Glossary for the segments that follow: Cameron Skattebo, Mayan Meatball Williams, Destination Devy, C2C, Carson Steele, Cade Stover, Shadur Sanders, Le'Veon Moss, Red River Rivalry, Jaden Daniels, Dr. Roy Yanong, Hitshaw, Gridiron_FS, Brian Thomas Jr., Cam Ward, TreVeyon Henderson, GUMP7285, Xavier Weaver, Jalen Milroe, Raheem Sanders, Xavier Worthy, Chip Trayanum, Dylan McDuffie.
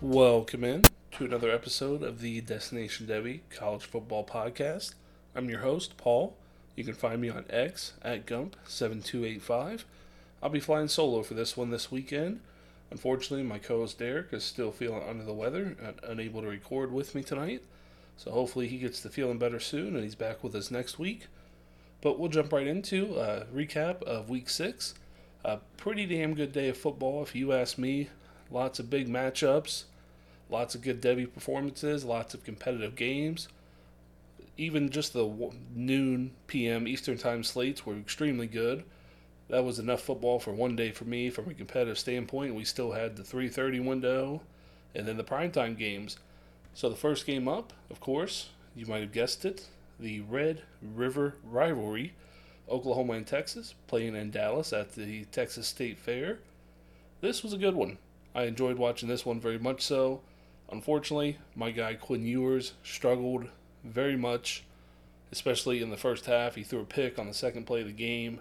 Welcome in to another episode of the Destination Devy College Football Podcast. I'm your host, Paul. You can find me on X at Gump7285. I'll be flying solo for this weekend. Unfortunately, my co-host Derek is still feeling under the weather and unable to record with me tonight. So hopefully he gets to feeling better soon and he's back with us next week. But we'll jump right into a recap of Week 6. A pretty damn good day of football if you ask me. Lots of big matchups, lots of good Devy performances, lots of competitive games. Even just the noon p.m. Eastern time slates were extremely good. That was enough football for one day for me from a competitive standpoint. We still had the 3:30 window and then the primetime games. So the first game up, of course, you might have guessed it, the Red River Rivalry, Oklahoma and Texas, playing in Dallas at the Texas State Fair. This was a good one. I enjoyed watching this one very much so. Unfortunately, my guy Quinn Ewers struggled very much, especially in the first half. He threw a pick on the second play of the game.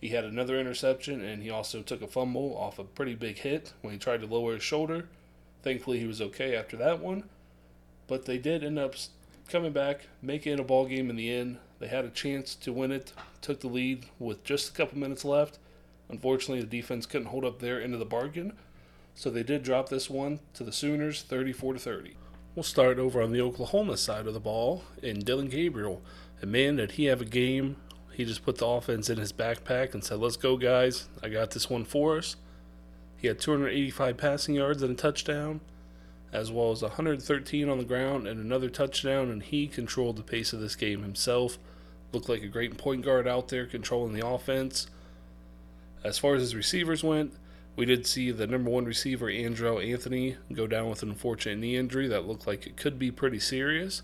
He had another interception, and he also took a fumble off a pretty big hit when he tried to lower his shoulder. Thankfully, he was okay after that one. But they did end up coming back, making it a ball game in the end. They had a chance to win it, took the lead with just a couple minutes left. Unfortunately, the defense couldn't hold up their end of the bargain. So they did drop this one to the Sooners, 34-30. We'll start over on the Oklahoma side of the ball in Dillon Gabriel. And man, did he have a game. He just put the offense in his backpack and said, let's go, guys. I got this one for us. He had 285 passing yards and a touchdown, as well as 113 on the ground and another touchdown, and he controlled the pace of this game himself. Looked like a great point guard out there controlling the offense. As far as his receivers went, we did see the number one receiver, Andrel Anthony, go down with an unfortunate knee injury that looked like it could be pretty serious.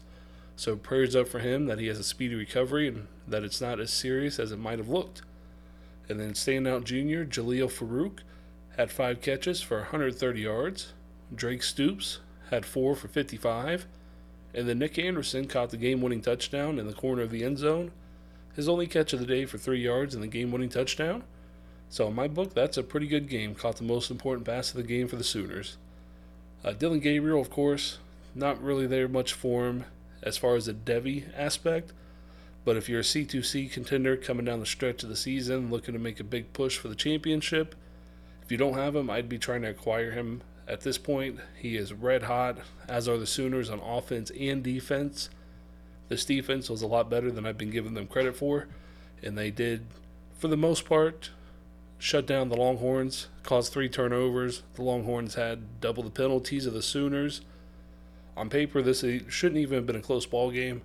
So prayers up for him that he has a speedy recovery and that it's not as serious as it might have looked. And then standout junior, Jaleel Farouk, had 5 catches for 130 yards. Drake Stoops had 4 for 55. And then Nick Anderson caught the game-winning touchdown in the corner of the end zone. His only catch of the day for 3 yards and the game-winning touchdown. So in my book, that's a pretty good game. Caught the most important pass of the game for the Sooners. Dillon Gabriel, of course, not really there much for him as far as the Devy aspect. But if you're a C2C contender coming down the stretch of the season, looking to make a big push for the championship, if you don't have him, I'd be trying to acquire him at this point. He is red hot, as are the Sooners on offense and defense. This defense was a lot better than I've been giving them credit for. And they did, for the most part, shut down the Longhorns, caused 3 turnovers. The Longhorns had double the penalties of the Sooners. On paper, this shouldn't even have been a close ball game,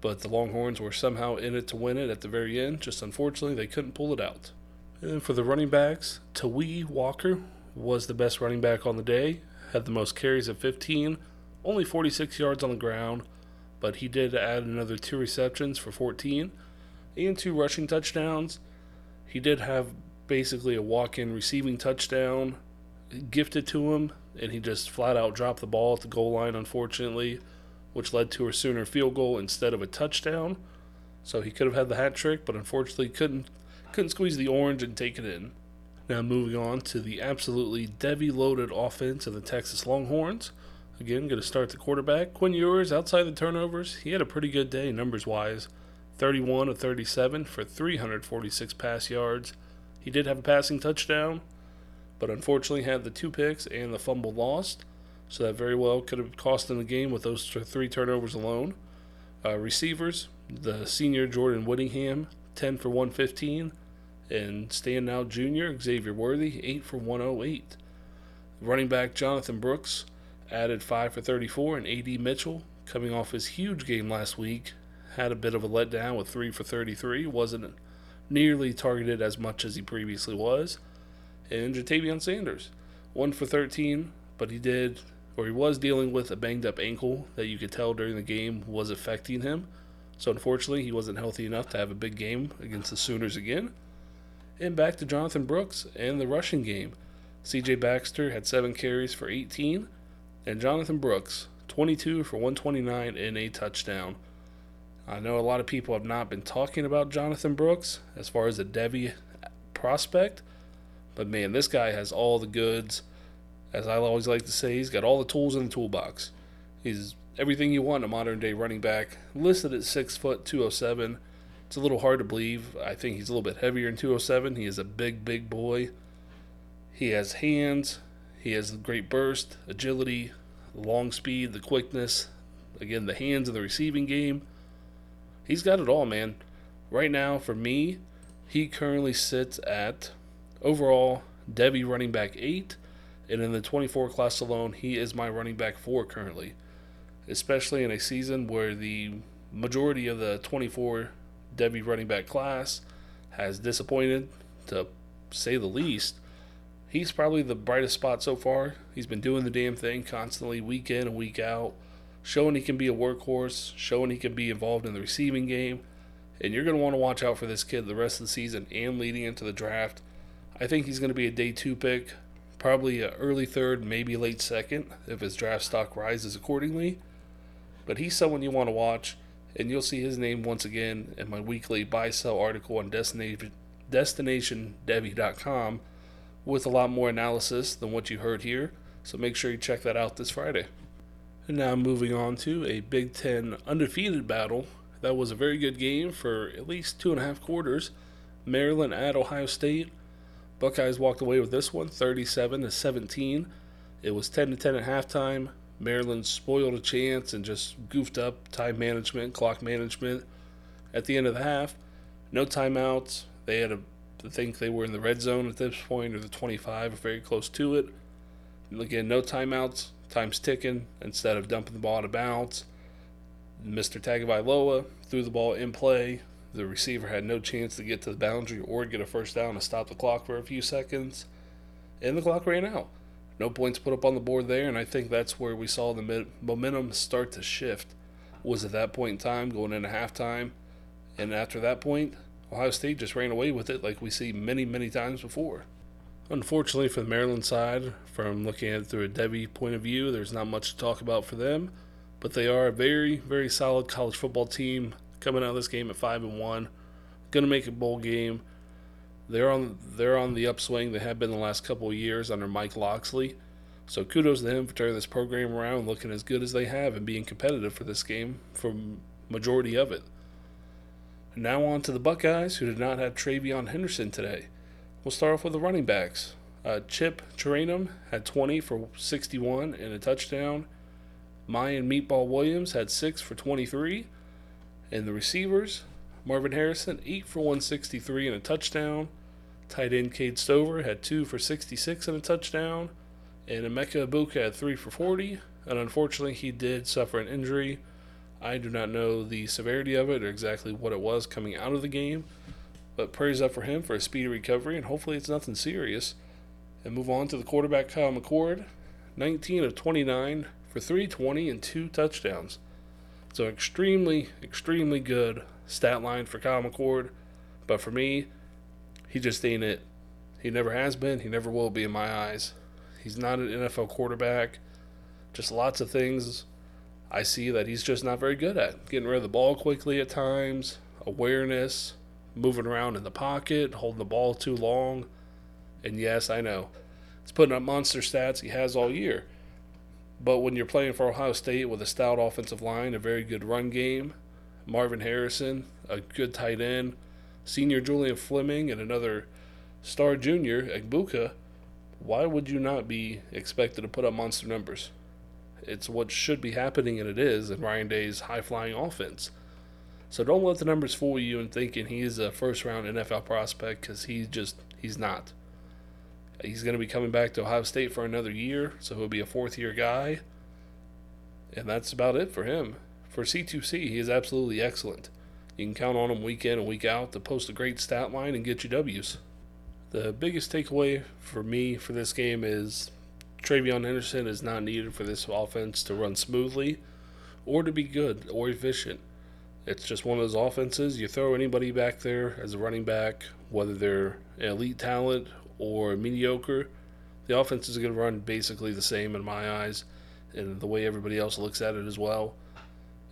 but the Longhorns were somehow in it to win it at the very end. Just unfortunately, they couldn't pull it out. And for the running backs, Tawee Walker was the best running back on the day, had the most carries at 15, only 46 yards on the ground, but he did add another 2 receptions for 14 and 2 rushing touchdowns. He did have basically a walk-in receiving touchdown gifted to him, and he just flat-out dropped the ball at the goal line, unfortunately, which led to a Sooner field goal instead of a touchdown. So he could have had the hat trick, but unfortunately couldn't squeeze the orange and take it in. Now moving on to the absolutely Devy-loaded offense of the Texas Longhorns. Again, going to start the quarterback. Quinn Ewers, outside the turnovers, he had a pretty good day numbers-wise. 31 of 37 for 346 pass yards. He did have a passing touchdown, but unfortunately had the 2 picks and the fumble lost, so that very well could have cost him the game with those 3 turnovers alone. Receivers, the senior Jordan Whittingham, 10 for 115, and standout junior Xavier Worthy, 8 for 108. Running back Jonathan Brooks added 5 for 34, and A.D. Mitchell, coming off his huge game last week, had a bit of a letdown with 3 for 33, wasn't nearly targeted as much as he previously was. And Jatavion Sanders, 1 for 13, but he was dealing with a banged-up ankle that you could tell during the game was affecting him. So unfortunately, he wasn't healthy enough to have a big game against the Sooners again. And back to Jonathan Brooks and the rushing game. C.J. Baxter had 7 carries for 18, and Jonathan Brooks, 22 for 129 and a touchdown. I know a lot of people have not been talking about Jonathan Brooks as far as a Devy prospect, but man, this guy has all the goods. As I always like to say, he's got all the tools in the toolbox. He's everything you want a modern-day running back. Listed at 6 foot 207. It's a little hard to believe. I think he's a little bit heavier than 207. He is a big, big boy. He has hands. He has great burst, agility, long speed, the quickness. Again, the hands in the receiving game. He's got it all, man. Right now, for me, he currently sits at overall Devy running back 8. And in the 24 class alone, he is my running back 4 currently. Especially in a season where the majority of the 24 Devy running back class has disappointed, to say the least. He's probably the brightest spot so far. He's been doing the damn thing constantly, week in and week out, showing he can be a workhorse, showing he can be involved in the receiving game. And you're going to want to watch out for this kid the rest of the season and leading into the draft. I think he's going to be a day 2 pick, probably an early 3rd, maybe late 2nd, if his draft stock rises accordingly. But he's someone you want to watch, and you'll see his name once again in my weekly buy-sell article on DestinationDevy.com with a lot more analysis than what you heard here. So make sure you check that out this Friday. And now moving on to a Big Ten undefeated battle. That was a very good game for at least 2.5 quarters. Maryland at Ohio State. Buckeyes walked away with this one, 37-17. It was 10-10 at halftime. Maryland spoiled a chance and just goofed up time management, clock management. At the end of the half, no timeouts. They had I think they were in the red zone at this point, or the 25, or very close to it. And again, no timeouts. Time's ticking. Instead of dumping the ball out of bounds, Mr. Tagovailoa threw the ball in play. The receiver had no chance to get to the boundary or get a first down to stop the clock for a few seconds. And the clock ran out. No points put up on the board there, and I think that's where we saw the momentum start to shift. Was at that point in time, going into halftime. And after that point, Ohio State just ran away with it like we see many, many times before. Unfortunately for the Maryland side, from looking at it through a Devy point of view, there's not much to talk about for them. But they are a very, very solid college football team coming out of this game at 5-1. Going to make a bowl game. They're on the upswing. They have been the last couple of years under Mike Loxley. So kudos to him for turning this program around, looking as good as they have, and being competitive for this game for majority of it. Now on to the Buckeyes, who did not have TreVeyon Henderson today. We'll start off with the running backs. Chip Trayanum had 20 for 61 and a touchdown. Mayan Meatball Williams had 6 for 23. And the receivers, Marvin Harrison, 8 for 163 and a touchdown. Tight end Cade Stover had 2 for 66 and a touchdown. And Emeka Ibuka had 3 for 40. And unfortunately, he did suffer an injury. I do not know the severity of it or exactly what it was coming out of the game. But prayers up for him for a speedy recovery, and hopefully it's nothing serious. And move on to the quarterback, Kyle McCord. 19 of 29 for 320 and 2 touchdowns. So extremely, extremely good stat line for Kyle McCord. But for me, he just ain't it. He never has been. He never will be in my eyes. He's not an NFL quarterback. Just lots of things I see that he's just not very good at. Getting rid of the ball quickly at times, awareness, moving around in the pocket, holding the ball too long. And yes, I know, he's putting up monster stats he has all year. But when you're playing for Ohio State with a stout offensive line, a very good run game, Marvin Harrison, a good tight end, senior Julian Fleming, and another star junior, Ibuka, why would you not be expected to put up monster numbers? It's what should be happening, and it is, in Ryan Day's high-flying offense. So don't let the numbers fool you in thinking he's a first-round NFL prospect, because he's not. He's going to be coming back to Ohio State for another year, so he'll be a fourth-year guy. And that's about it for him. For C2C, he is absolutely excellent. You can count on him week in and week out to post a great stat line and get you W's. The biggest takeaway for me for this game is TreVeyon Henderson is not needed for this offense to run smoothly or to be good or efficient. It's just one of those offenses. You throw anybody back there as a running back, whether they're an elite talent or mediocre, the offense is going to run basically the same in my eyes and the way everybody else looks at it as well.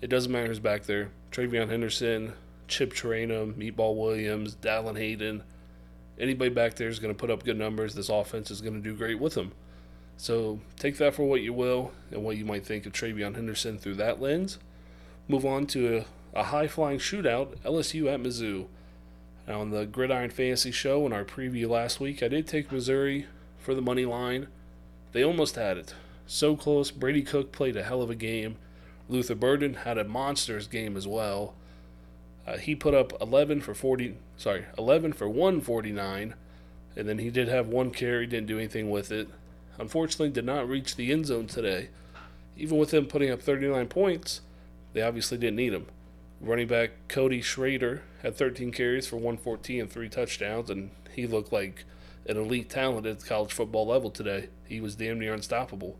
It doesn't matter who's back there. TreVeyon Henderson, Chip Trayanum, Meatball Williams, Dallin Hayden, anybody back there is going to put up good numbers. This offense is going to do great with them. So take that for what you will and what you might think of TreVeyon Henderson through that lens. Move on to a high-flying shootout, LSU at Mizzou. Now, on the Gridiron Fantasy Show in our preview last week, I did take Missouri for the money line. They almost had it. So close. Brady Cook played a hell of a game. Luther Burden had a monster's game as well. He put up 11 for 149, and then he did have one carry, didn't do anything with it. Unfortunately, did not reach the end zone today. Even with him putting up 39 points, they obviously didn't need him. Running back Cody Schrader had 13 carries for 114 and 3 touchdowns, and he looked like an elite talent at the college football level today. He was damn near unstoppable.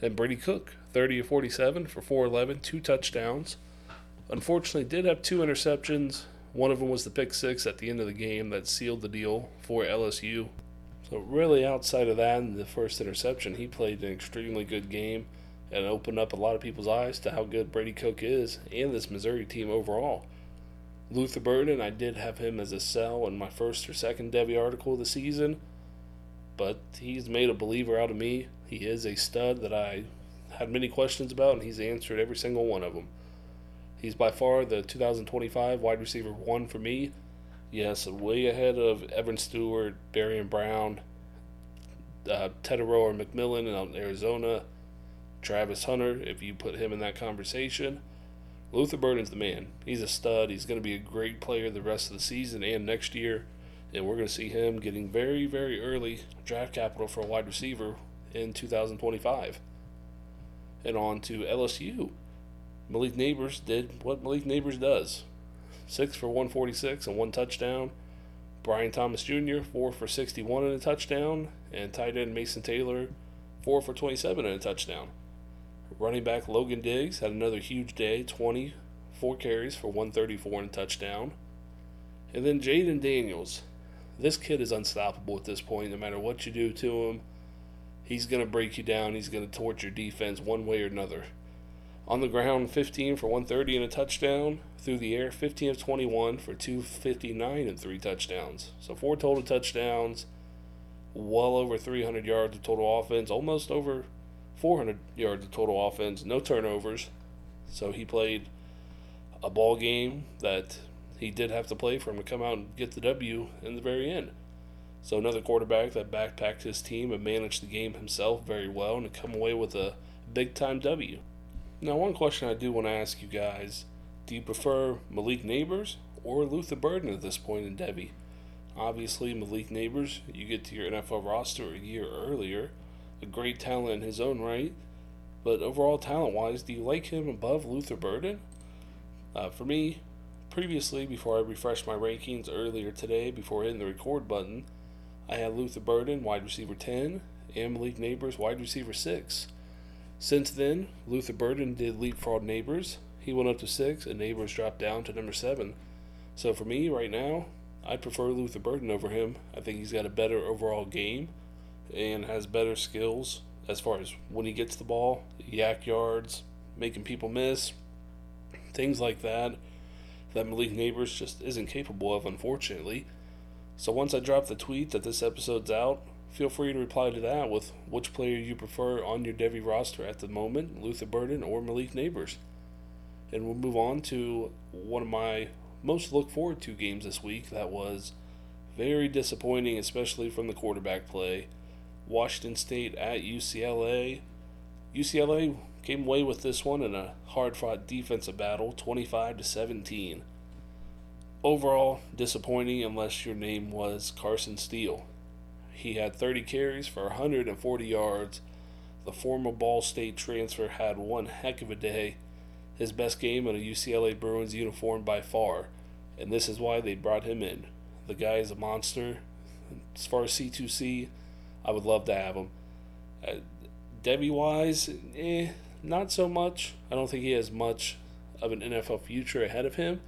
And Brady Cook, 30 of 47 for 411, 2 touchdowns. Unfortunately, did have 2 interceptions. One of them was the pick six at the end of the game that sealed the deal for LSU. So really outside of that and the first interception, he played an extremely good game and opened up a lot of people's eyes to how good Brady Cook is and this Missouri team overall. Luther Burden, I did have him as a sell in my first or second Devy article of the season, but he's made a believer out of me. He is a stud that I had many questions about, and he's answered every single one of them. He's by far the 2025 wide receiver one for me. Yes, way ahead of Evan Stewart, Darian Brown, Teteroa McMillan out in Arizona, Travis Hunter, if you put him in that conversation. Luther Burden's the man. He's a stud. He's going to be a great player the rest of the season and next year, and we're going to see him getting very, very early draft capital for a wide receiver in 2025. And on to LSU. Malik Nabers did what Malik Nabers does. 6 for 146 and 1 touchdown. Brian Thomas Jr., 4 for 61 and a touchdown. And tight end Mason Taylor, 4 for 27 and a touchdown. Running back Logan Diggs had another huge day, 24 carries for 134 and a touchdown. And then Jaden Daniels. This kid is unstoppable at this point, no matter what you do to him. He's going to break you down. He's going to torture defense one way or another. On the ground, 15 for 130 and a touchdown. Through the air, 15 of 21 for 259 and 3 touchdowns. So 4 total touchdowns, well over 300 yards of total offense, almost over 400 yards of total offense, no turnovers. So he played a ball game that he did have to play for him to come out and get the W in the very end. So another quarterback that backpacked his team and managed the game himself very well and to come away with a big-time W. Now, one question I do want to ask you guys, do you prefer Malik Nabers or Luther Burden at this point in Devy? Obviously, Malik Nabers, you get to your NFL roster a year earlier. A great talent in his own right, but overall talent-wise, do you like him above Luther Burden? For me, previously, before I refreshed my rankings earlier today, before hitting the record button, I had Luther Burden, wide receiver 10, and Malik Nabers, wide receiver 6. Since then, Luther Burden did leapfrog Nabers. He went up to 6, and Nabers dropped down to number 7. So for me, right now, I prefer Luther Burden over him. I think he's got a better overall game and has better skills as far as when he gets the ball, yak yards, making people miss, things like that Malik Nabers just isn't capable of, unfortunately. So once I drop the tweet that this episode's out, feel free to reply to that with which player you prefer on your Devy roster at the moment, Luther Burden or Malik Nabers. And we'll move on to one of my most look forward to games this week that was very disappointing, especially from the quarterback play. Washington State at UCLA. UCLA came away with this one in a hard-fought defensive battle, 25-17. Overall, disappointing unless your name was Carson Steele. He had 30 carries for 140 yards. The former Ball State transfer had one heck of a day. His best game in a UCLA Bruins uniform by far, and this is why they brought him in. The guy is a monster. As far as C2C, I would love to have him. Devy-wise, not so much. I don't think he has much of an NFL future ahead of him,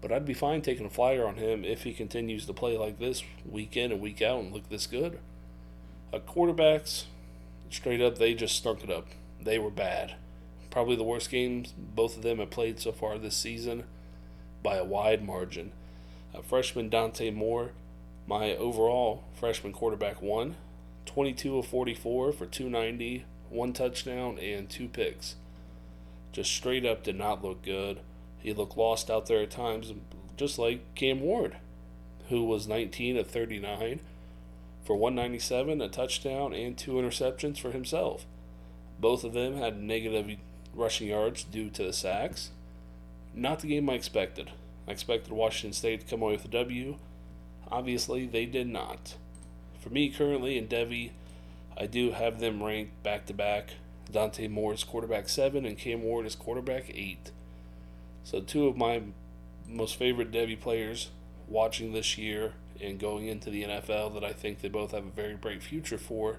but I'd be fine taking a flyer on him if he continues to play like this week in and week out and look this good. Quarterbacks, straight up, they just stunk it up. They were bad. Probably the worst games both of them have played so far this season by a wide margin. Freshman Dante Moore, my overall freshman quarterback one, 22 of 44 for 290, one touchdown, and two picks. Just straight up did not look good. He looked lost out there at times, just like Cam Ward, who was 19 of 39 for 197, a touchdown, and two interceptions for himself. Both of them had negative rushing yards due to the sacks. Not the game I expected. I expected Washington State to come away with a W. Obviously, they did not. For me, currently, in Devy, I do have them ranked back-to-back. Dante Moore is quarterback 7, and Cam Ward is quarterback 8. So two of my most favorite Devy players watching this year and going into the NFL that I think they both have a very bright future for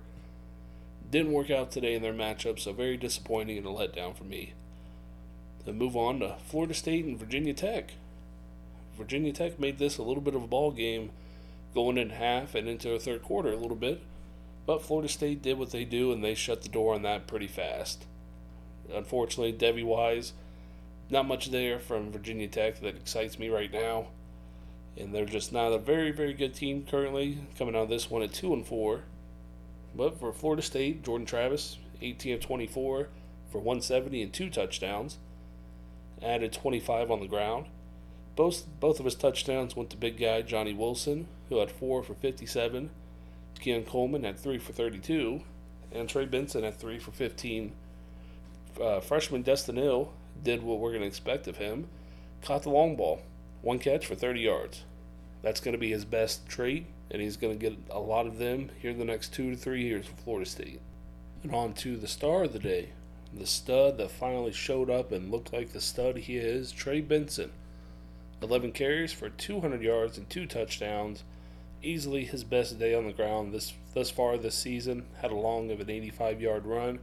didn't work out today in their matchup, so very disappointing and a letdown for me. Then move on to Florida State and Virginia Tech. Virginia Tech made this a little bit of a ball game going in half and into the third quarter a little bit, but Florida State did what they do, and they shut the door on that pretty fast. Unfortunately, Devy-wise, not much there from Virginia Tech that excites me right now, and they're just not a very, very good team currently, coming out of this one at 2-4. But for Florida State, Jordan Travis, 18 of 24 for 170 and two touchdowns. Added 25 on the ground. Both of his touchdowns went to big guy Johnny Wilson, who had 4 for 57. Keon Coleman had 3 for 32. And Trey Benson had 3 for 15. Freshman Destin Hill did what we're going to expect of him. Caught the long ball. One catch for 30 yards. That's going to be his best trait, and he's going to get a lot of them here in the next 2 to 3 years for Florida State. And on to the star of the day, the stud that finally showed up and looked like the stud he is, Trey Benson. 11 carries for 200 yards and two touchdowns. Easily his best day on the ground thus far this season. Had a long of an 85-yard run.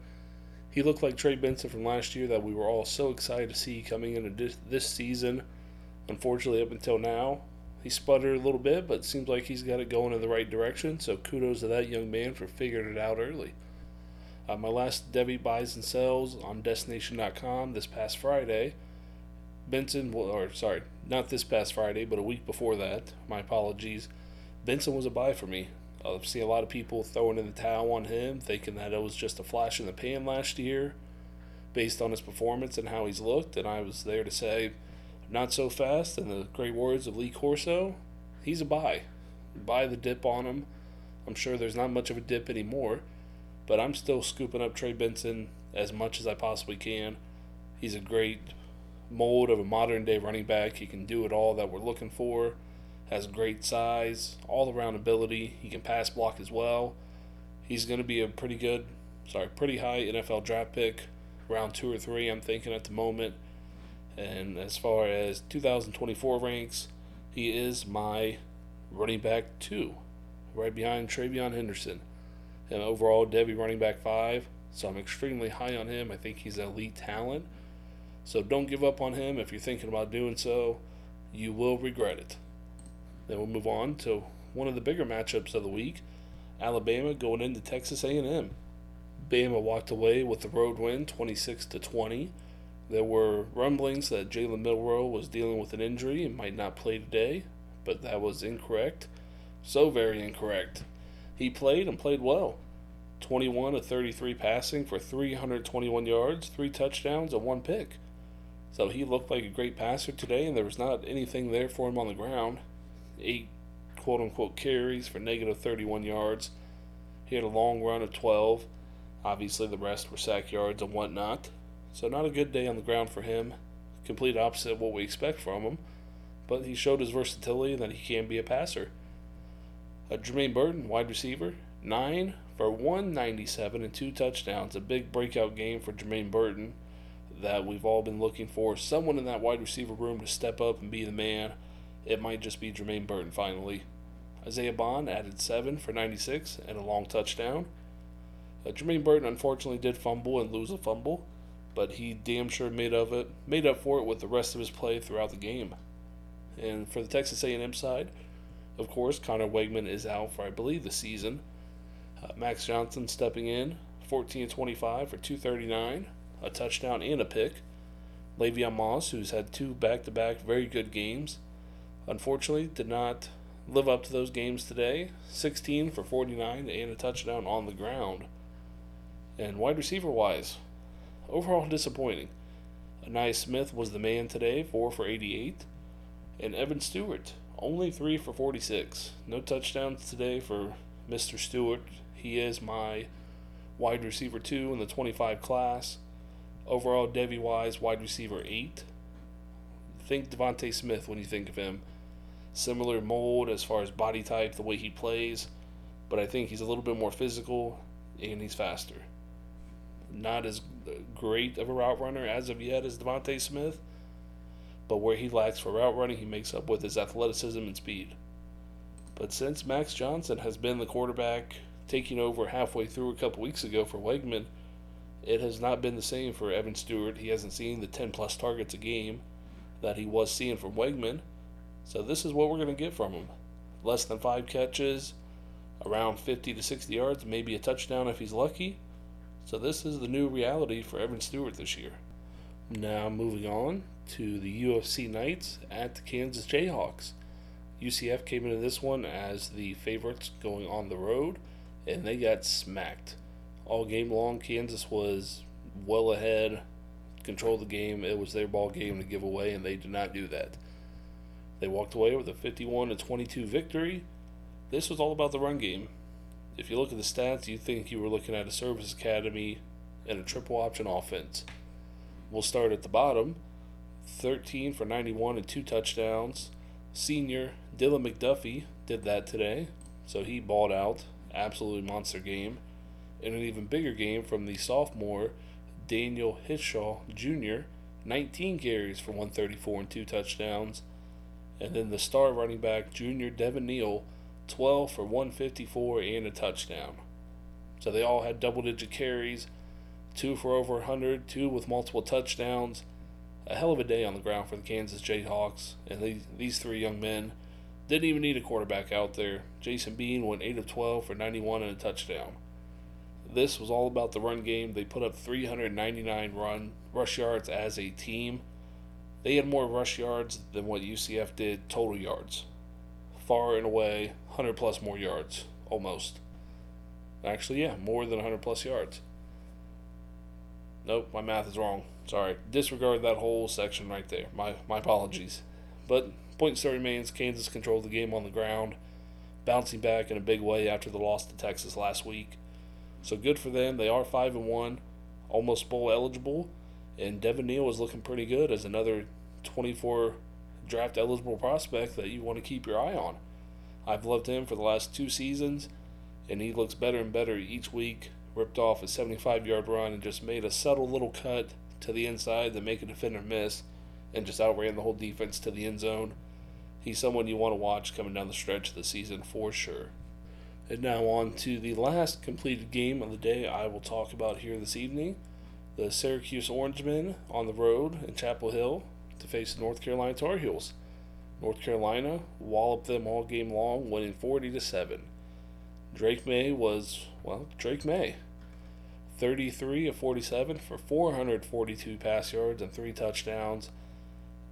He looked like Trey Benson from last year that we were all so excited to see coming into this season. Unfortunately, up until now, he sputtered a little bit, but it seems like he's got it going in the right direction, so kudos to that young man for figuring it out early. My last Devy buys and sells on Destination.com this past Friday. Not this past Friday, but a week before that. My apologies. Benson was a buy for me. I've seen a lot of people throwing in the towel on him, thinking that it was just a flash in the pan last year based on his performance and how he's looked, and I was there to say, not so fast, in the great words of Lee Corso, he's a buy. Buy the dip on him. I'm sure there's not much of a dip anymore, but I'm still scooping up Trey Benson as much as I possibly can. He's a great mold of a modern-day running back. He can do it all that we're looking for. Has great size, all-around ability. He can pass block as well. He's going to be a pretty high NFL draft pick, round 2 or 3, I'm thinking at the moment. And as far as 2024 ranks, he is my running back 2, right behind TreVeyon Henderson. And overall, Devy running back 5, so I'm extremely high on him. I think he's an elite talent. So don't give up on him. If you're thinking about doing so, you will regret it. Then we'll move on to one of the bigger matchups of the week, Alabama going into Texas A&M. Bama walked away with the road win, 26-20. There were rumblings that Jalen Milroe was dealing with an injury and might not play today, but that was incorrect. So very incorrect. He played and played well. 21 of 33 passing for 321 yards, 3 touchdowns, and 1 pick. So he looked like a great passer today, and there was not anything there for him on the ground. 8 quote-unquote carries for negative 31 yards. He had a long run of 12. Obviously, the rest were sack yards and whatnot. So not a good day on the ground for him, complete opposite of what we expect from him, but he showed his versatility and that he can be a passer. Jermaine Burton, wide receiver, 9 for 197 and 2 touchdowns, a big breakout game for Jermaine Burton that we've all been looking for, someone in that wide receiver room to step up and be the man. It might just be Jermaine Burton finally. Isaiah Bond added 7 for 96 and a long touchdown. Jermaine Burton unfortunately did fumble and lose a fumble, but he damn sure made up for it with the rest of his play throughout the game. And for the Texas A&M side, of course, Connor Wegman is out for, I believe, the season. Max Johnson stepping in, 14-25 for 239, a touchdown and a pick. Le'Veon Moss, who's had 2 back-to-back very good games, unfortunately did not live up to those games today. 16 for 49 and a touchdown on the ground. And wide receiver-wise, overall disappointing. Anai Smith was the man today, 4 for 88. And Evan Stewart, only 3 for 46. No touchdowns today for Mr. Stewart. He is my wide receiver 2 in the 25 class. Overall, Devy-wise, wide receiver 8. Think DeVonta Smith when you think of him. Similar mold as far as body type, the way he plays, but I think he's a little bit more physical and he's faster. Not as great of a route runner as of yet as DeVonta Smith, but where he lacks for route running, he makes up with his athleticism and speed. But since Max Johnson has been the quarterback, taking over halfway through a couple weeks ago for Wegman, it has not been the same for Evan Stewart. He hasn't seen the 10-plus targets a game that he was seeing from Wegman. So this is what we're going to get from him. Less than 5 catches, around 50 to 60 yards, maybe a touchdown if he's lucky. So this is the new reality for Evan Stewart this year. Now moving on to the UFC Knights at the Kansas Jayhawks. UCF came into this one as the favorites going on the road, and they got smacked. All game long, Kansas was well ahead, controlled the game. It was their ball game to give away, and they did not do that. They walked away with a 51-22 victory. This was all about the run game. If you look at the stats, you'd think you were looking at a service academy and a triple option offense. We'll start at the bottom. 13 for 91 and 2 touchdowns. Senior Dylan McDuffie did that today, so he balled out. Absolutely monster game. And an even bigger game from the sophomore Daniel Hitshaw Jr. 19 carries for 134 and 2 touchdowns. And then the star running back, junior Devin Neal, 12 for 154 and a touchdown. So they all had double-digit carries, 2 for over 100, 2 with multiple touchdowns. A hell of a day on the ground for the Kansas Jayhawks. And these three young men didn't even need a quarterback out there. Jason Bean went 8 of 12 for 91 and a touchdown. This was all about the run game. They put up 399 rush yards as a team. They had more rush yards than what UCF did total yards. Far and away, 100-plus more yards, almost. Actually, yeah, more than 100-plus yards. Nope, my math is wrong. Sorry. Disregard that whole section right there. My apologies. But point still remains, Kansas controlled the game on the ground, bouncing back in a big way after the loss to Texas last week. So good for them. They are 5-1, almost bowl eligible. And Devin Neal was looking pretty good as another 24 draft eligible prospect that you want to keep your eye on. I've loved him for the last 2 seasons, and he looks better and better each week. Ripped off a 75-yard run and just made a subtle little cut to the inside that make a defender miss and just outran the whole defense to the end zone. He's someone you want to watch coming down the stretch of the season for sure. And now on to the last completed game of the day I will talk about here this evening. The Syracuse Orangemen on the road in Chapel Hill to face the North Carolina Tar Heels. North Carolina walloped them all game long, winning 40-7. Drake May was, well, Drake May. 33 of 47 for 442 pass yards and 3 touchdowns.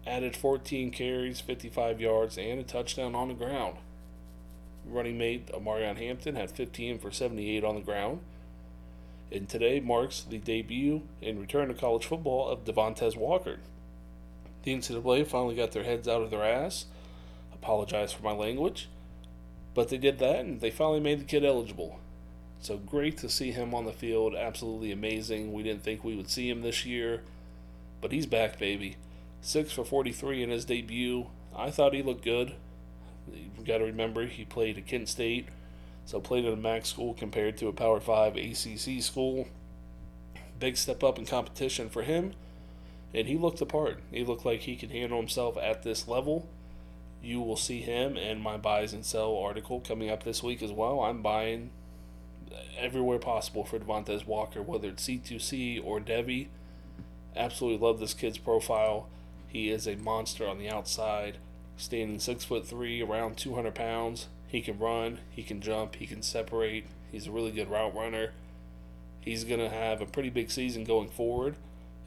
Added 14 carries, 55 yards, and a touchdown on the ground. Running mate Omarion Hampton had 15 for 78 on the ground. And today marks the debut and return to college football of DeVonta Walker. The NCAA finally got their heads out of their ass. Apologize for my language. But they did that, and they finally made the kid eligible. So great to see him on the field. Absolutely amazing. We didn't think we would see him this year. But he's back, baby. 6 for 43 in his debut. I thought he looked good. You've got to remember, he played at Kent State. So played at a MAC school compared to a Power 5 ACC school. Big step up in competition for him. And he looked the part. He looked like he could handle himself at this level. You will see him in my buys and sell article coming up this week as well. I'm buying everywhere possible for DeVonta Walker, whether it's C2C or Devy. Absolutely love this kid's profile. He is a monster on the outside. Standing 6'3", around 200 pounds. He can run, he can jump, he can separate. He's a really good route runner. He's going to have a pretty big season going forward.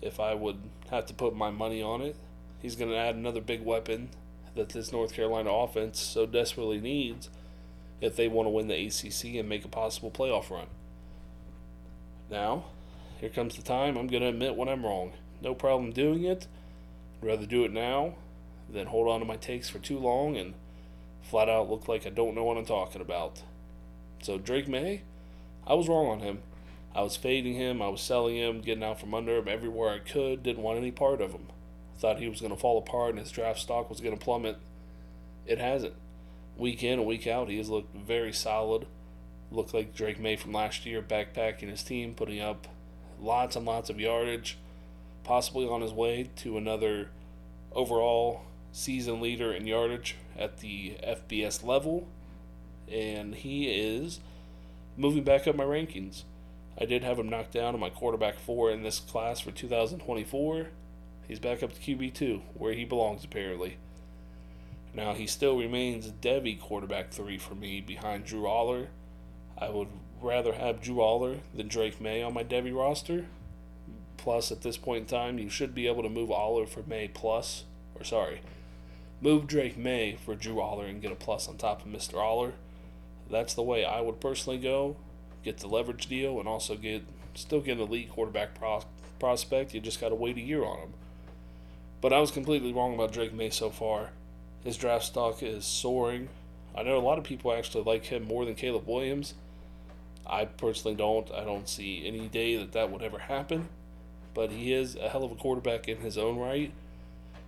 If I would have to put my money on it, he's going to add another big weapon that this North Carolina offense so desperately needs if they want to win the ACC and make a possible playoff run. Now, here comes the time I'm going to admit when I'm wrong. No problem doing it. I'd rather do it now than hold on to my takes for too long and flat out look like I don't know what I'm talking about. So Drake May, I was wrong on him. I was fading him. I was selling him, getting out from under him everywhere I could. Didn't want any part of him. Thought he was going to fall apart and his draft stock was going to plummet. It hasn't. Week in and week out, he has looked very solid. Looked like Drake May from last year, backpacking his team, putting up lots and lots of yardage, possibly on his way to another overall season leader in yardage at the FBS level. And he is moving back up my rankings. I did have him knocked down on my quarterback 4 in this class for 2024. He's back up to QB2, where he belongs apparently. Now, he still remains Devy quarterback 3 for me behind Drew Aller. I would rather have Drew Aller than Drake May on my Devy roster. Plus, at this point in time, you should be able to move Aller for May plus, or sorry, move Drake May for Drew Aller and get a plus on top of Mr. Aller. That's the way I would personally go. Get the leverage deal and also get an elite quarterback prospect. You just got to wait a year on him. But I was completely wrong about Drake May so far. His draft stock is soaring. I know a lot of people actually like him more than Caleb Williams. I personally don't. I don't see any day that would ever happen. But he is a hell of a quarterback in his own right.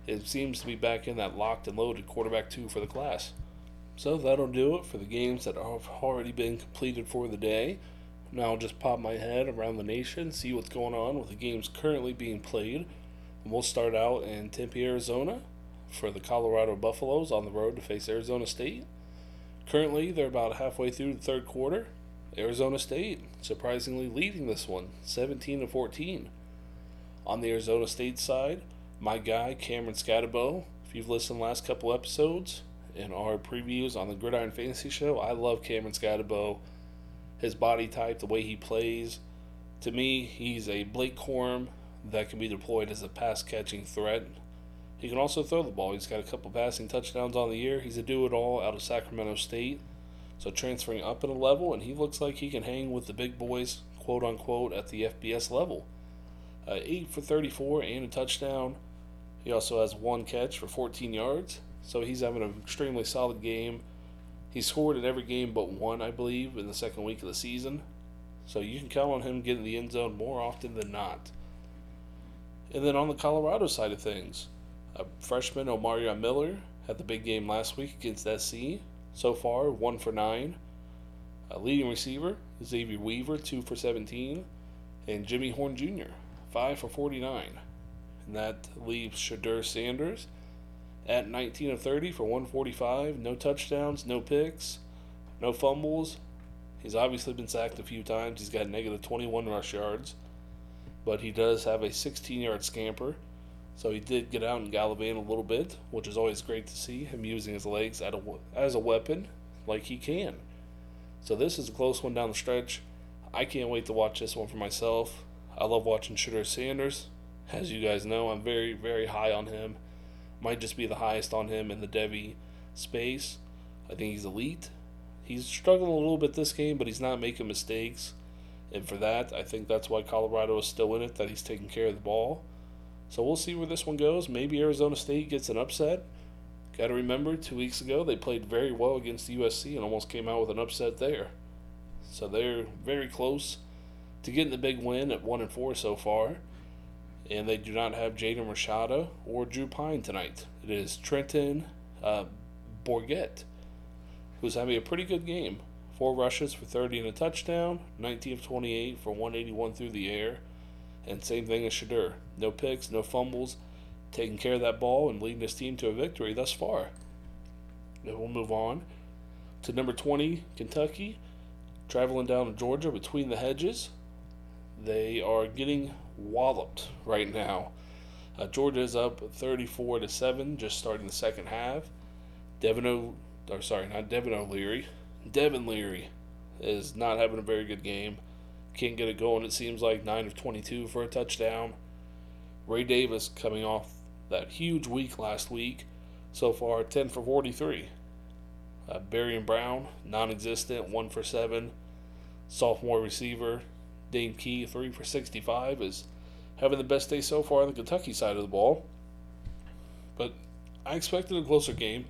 It seems to be back in that locked and loaded quarterback 2 for the class. So that'll do it for the games that have already been completed for the day. Now I'll just pop my head around the nation, see what's going on with the games currently being played. And we'll start out in Tempe, Arizona for the Colorado Buffaloes on the road to face Arizona State. Currently, they're about halfway through the third quarter. Arizona State surprisingly leading this one, 17-14. On the Arizona State side, my guy Cameron Skattebo, if you've listened last couple episodes in our previews on the Gridiron Fantasy Show, I love Cameron Skattebo. His body type, the way he plays. To me, he's a Blake Corum that can be deployed as a pass-catching threat. He can also throw the ball. He's got a couple passing touchdowns on the year. He's a do-it-all out of Sacramento State. So transferring up in a level, and he looks like he can hang with the big boys, quote-unquote, at the FBS level. 8 for 34 and a touchdown. He also has one catch for 14 yards. So he's having an extremely solid game. He scored in every game but one, I believe, in the second week of the season. So you can count on him getting the end zone more often than not. And then on the Colorado side of things, freshman Omarion Miller had the big game last week against SC. So far, 1 for 9. Leading receiver, Xavier Weaver, 2 for 17. And Jimmy Horn Jr., 5 for 49. And that leaves Shadur Sanders at 19 of 30 for 145, no touchdowns, no picks, no fumbles. He's obviously been sacked a few times. He's got negative 21 rush yards, but he does have a 16-yard scamper. So he did get out and gallivant a little bit, which is always great to see him using his legs as a weapon like he can. So this is a close one down the stretch. I can't wait to watch this one for myself. I love watching Shadur Sanders. As you guys know, I'm very, very high on him. Might just be the highest on him in the Devy space. I think he's elite. He's struggling a little bit this game, but he's not making mistakes. And for that, I think that's why Colorado is still in it, that he's taking care of the ball. So we'll see where this one goes. Maybe Arizona State gets an upset. Got to remember, 2 weeks ago, they played very well against USC and almost came out with an upset there. So they're very close to getting the big win at 1-4 so far. And they do not have Jaden Rashada or Drew Pine tonight. It is Trenton Bourget, who's having a pretty good game. 4 rushes for 30 and a touchdown, 19 of 28 for 181 through the air. And same thing as Shadur. No picks, no fumbles, taking care of that ball and leading his team to a victory thus far. And we'll move on to number 20, Kentucky, traveling down to Georgia between the hedges. They are getting walloped right now. Georgia is up 34-7, just starting the second half. Devin Leary is not having a very good game. Can't get it going, it seems like. 9 of 22 for a touchdown. Ray Davis coming off that huge week last week. so far, 10 for 43. Barry and Brown, non-existent, 1 for 7. Sophomore receiver Dane Key, 3 for 65, is having the best day so far on the Kentucky side of the ball. But I expected a closer game.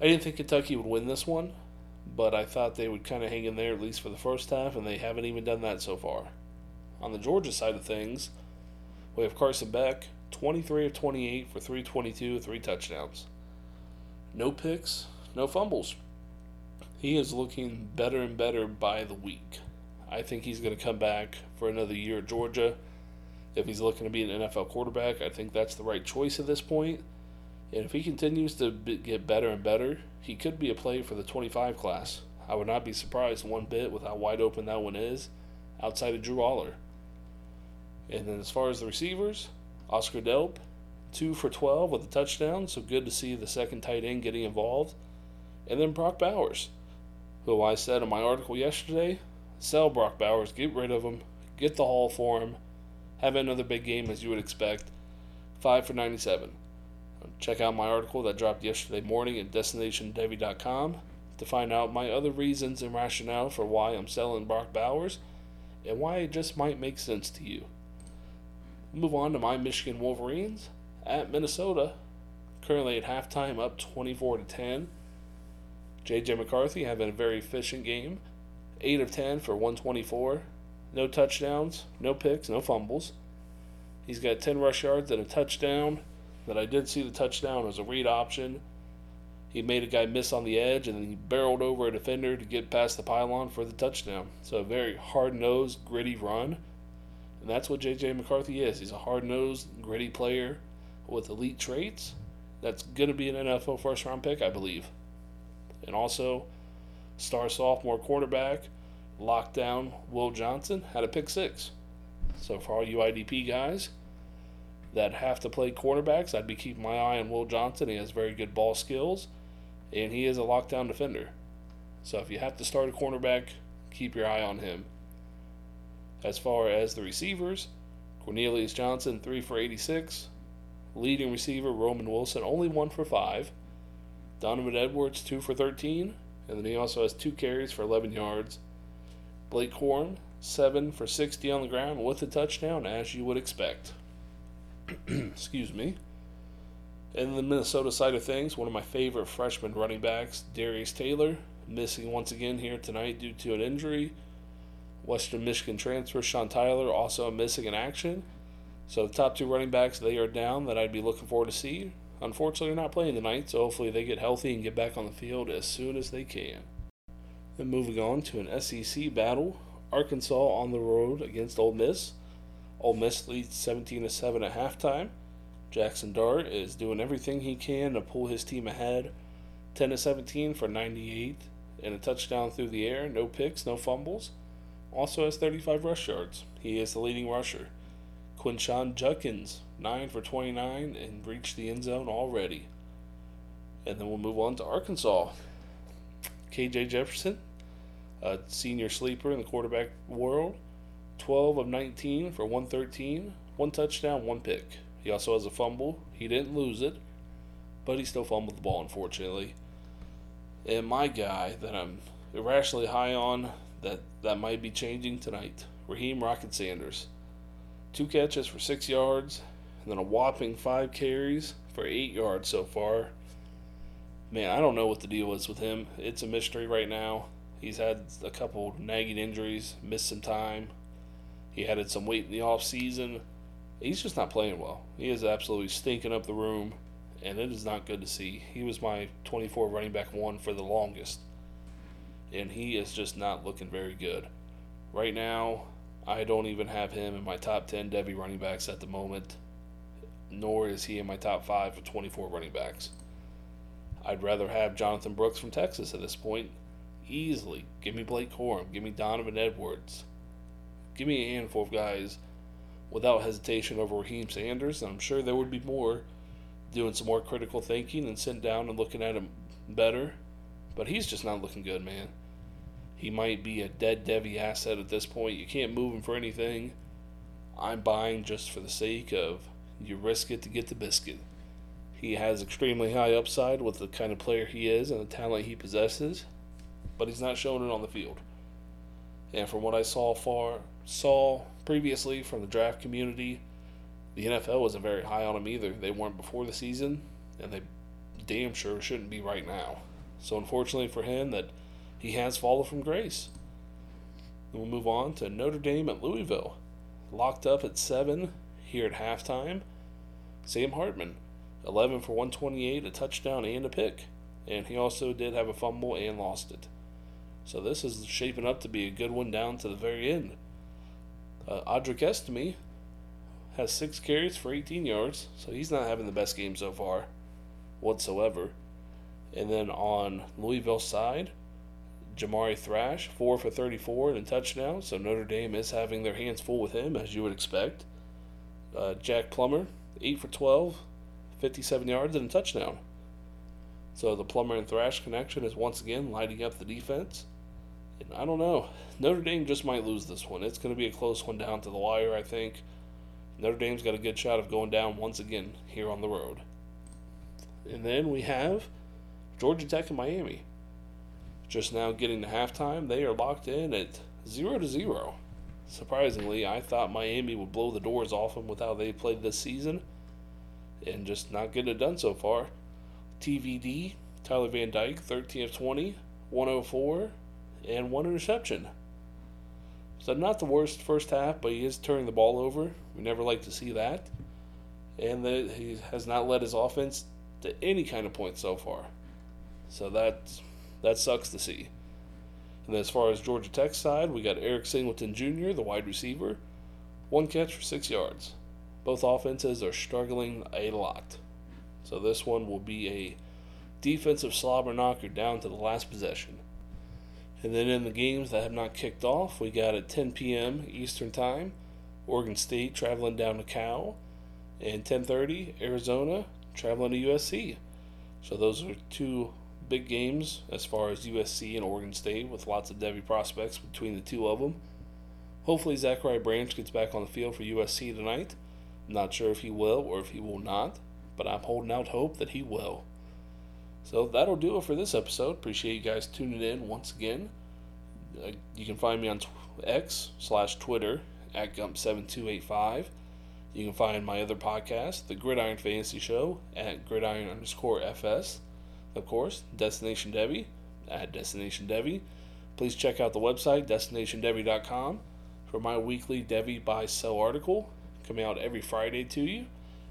I didn't think Kentucky would win this one, but I thought they would kind of hang in there at least for the first half, and they haven't even done that so far. On the Georgia side of things, we have Carson Beck, 23 of 28 for 322, 3 touchdowns. No picks, no fumbles. He is looking better and better by the week. I think he's going to come back for another year at Georgia. If he's looking to be an NFL quarterback, I think that's the right choice at this point. And if he continues to get better and better, he could be a play for the 25 class. I would not be surprised one bit with how wide open that one is outside of Drew Aller. And then as far as the receivers, Oscar Delp, 2 for 12 with a touchdown, so good to see the second tight end getting involved. And then Brock Bowers, who I said in my article yesterday, sell Brock Bowers, get rid of him, get the haul for him, have another big game as you would expect, 5 for 97. Check out my article that dropped yesterday morning at DestinationDevy.com to find out my other reasons and rationale for why I'm selling Brock Bowers and why it just might make sense to you. Move on to my Michigan Wolverines at Minnesota, currently at halftime up 24-10. J.J. McCarthy having a very efficient game, 8 of 10 for 124, no touchdowns, no picks, no fumbles. He's got 10 rush yards and a touchdown. That I did see the touchdown as a read option. He made a guy miss on the edge, and then he barreled over a defender to get past the pylon for the touchdown. So a very hard-nosed, gritty run. And that's what J.J. McCarthy is. He's a hard-nosed, gritty player with elite traits. That's going to be an NFL first-round pick, I believe. And also, star sophomore quarterback, lockdown Will Johnson, had a pick six. So for all you IDP guys that have to play quarterbacks, I'd be keeping my eye on Will Johnson. He has very good ball skills, and he is a lockdown defender. So if you have to start a cornerback, keep your eye on him. As far as the receivers, Cornelius Johnson, 3 for 86. Leading receiver, Roman Wilson, only 1 for 5. Donovan Edwards, 2 for 13. And then he also has 2 carries for 11 yards. Blake Corum, 7 for 60 on the ground with a touchdown, as you would expect. Excuse me. In the Minnesota side of things, one of my favorite freshman running backs, Darius Taylor, missing once again here tonight due to an injury. Western Michigan transfer Sean Tyler also missing in action. So the top 2 running backs, they are down that I'd be looking forward to see. Unfortunately, they're not playing tonight, so hopefully they get healthy and get back on the field as soon as they can. Then moving on to an SEC battle, Arkansas on the road against Ole Miss. Ole Miss leads 17-7 at halftime. Jackson Dart is doing everything he can to pull his team ahead. 10-17 for 98 and a touchdown through the air. No picks, no fumbles. Also has 35 rush yards. He is the leading rusher. Quinshon Judkins, 9 for 29 and reached the end zone already. And then we'll move on to Arkansas. KJ Jefferson, a senior sleeper in the quarterback world. 12 of 19 for 113, 1 touchdown, 1 pick. He also has a fumble. He didn't lose it, but he still fumbled the ball, unfortunately. And my guy that I'm irrationally high on, that might be changing tonight, Raheem Rocket Sanders. 2 catches for 6 yards, and then a whopping 5 carries for 8 yards so far. Man, I don't know what the deal is with him. It's a mystery right now. He's had a couple nagging injuries, missed some time. He added some weight in the offseason. He's just not playing well. He is absolutely stinking up the room, and it is not good to see. He was my 24 running back one for the longest, and he is just not looking very good. Right now, I don't even have him in my top 10 Devy running backs at the moment, nor is he in my top 5 of 24 running backs. I'd rather have Jonathan Brooks from Texas at this point, easily. Give me Blake Corum. Give me Donovan Edwards. Give me a handful of guys without hesitation over Raheem Sanders, and I'm sure there would be more doing some more critical thinking and sitting down and looking at him better, but he's just not looking good, man. He might be a dead Devy asset at this point. You can't move him for anything. I'm buying just for the sake of you risk it to get the biscuit. He has extremely high upside with the kind of player he is and the talent he possesses, but he's not showing it on the field. And from what I saw previously from the draft community, the NFL wasn't very high on him either. They weren't before the season, and they damn sure shouldn't be right now. So unfortunately for him, that he has fallen from grace. And we'll move on to Notre Dame at Louisville. Locked up at 7 here at halftime. Sam Hartman, 11 for 128, a touchdown and a pick. And he also did have a fumble and lost it. So this is shaping up to be a good one down to the very end. Audric Estime has 6 carries for 18 yards, so he's not having the best game so far whatsoever. And then on Louisville's side, Jamari Thrash, 4 for 34 and a touchdown, so Notre Dame is having their hands full with him, as you would expect. Jack Plummer, 8 for 12, 57 yards and a touchdown. So the Plummer and Thrash connection is once again lighting up the defense. And I don't know. Notre Dame just might lose this one. It's going to be a close one down to the wire, I think. Notre Dame's got a good shot of going down once again here on the road. And then we have Georgia Tech and Miami. Just now getting to halftime. They are locked in at 0-0. Surprisingly, I thought Miami would blow the doors off them with how they played this season. And just not getting it done so far. TVD, Tyler Van Dyke, 13 of 20, 104, and 1 interception. So not the worst first half, but he is turning the ball over. We never like to see that. And he has not led his offense to any kind of point so far. So that sucks to see. And as far as Georgia Tech's side, we got Eric Singleton Jr., the wide receiver, 1 catch for 6 yards. Both offenses are struggling a lot. So this one will be a defensive slobber knocker down to the last possession. And then in the games that have not kicked off, we got at 10 p.m. Eastern Time, Oregon State traveling down to Cal, and 10:30 Arizona traveling to USC. So those are 2 big games as far as USC and Oregon State, with lots of Devy prospects between the two of them. Hopefully Zachariah Branch gets back on the field for USC tonight. I'm not sure if he will or if he will not, but I'm holding out hope that he will. So that'll do it for this episode. Appreciate you guys tuning in once again. You can find me on X/Twitter at Gump7285. You can find my other podcast, The Gridiron Fantasy Show, at gridiron_FS. Of course, Destination Devy at Destination Devy. Please check out the website, DestinationDevy.com, for my weekly Devy Buy Sell article coming out every Friday to you.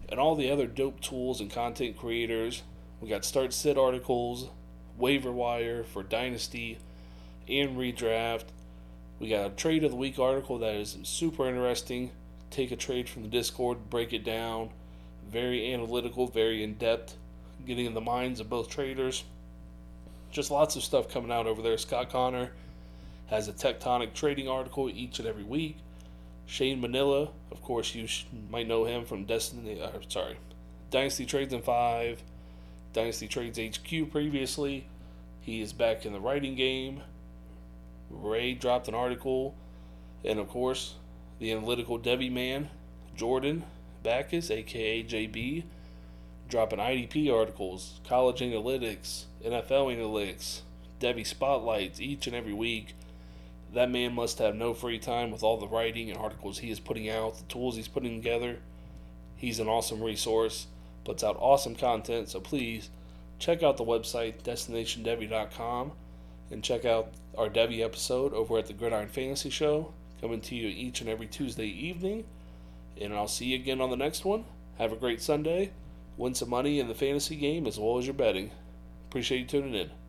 And all the other dope tools and content creators. We got Start Sit articles, Waiver Wire for Dynasty and Redraft. We got a Trade of the Week article that is super interesting. Take a trade from the Discord, break it down. Very analytical, very in-depth. Getting in the minds of both traders. Just lots of stuff coming out over there. Scott Connor has a Tectonic trading article each and every week. Shane Manila, of course, you might know him from Dynasty Trades in 5, Dynasty Trades HQ previously. He is back in the writing game. Ray dropped an article. And, of course, the analytical Devy man, Jordan Backus, a.k.a. JB, dropping IDP articles, college analytics, NFL analytics, Devy spotlights each and every week. That man must have no free time with all the writing and articles he is putting out, the tools he's putting together. He's an awesome resource, puts out awesome content, so please check out the website, DestinationDevy.com, and check out our Devy episode over at the Gridiron Fantasy Show, coming to you each and every Tuesday evening. And I'll see you again on the next one. Have a great Sunday. Win some money in the fantasy game as well as your betting. Appreciate you tuning in.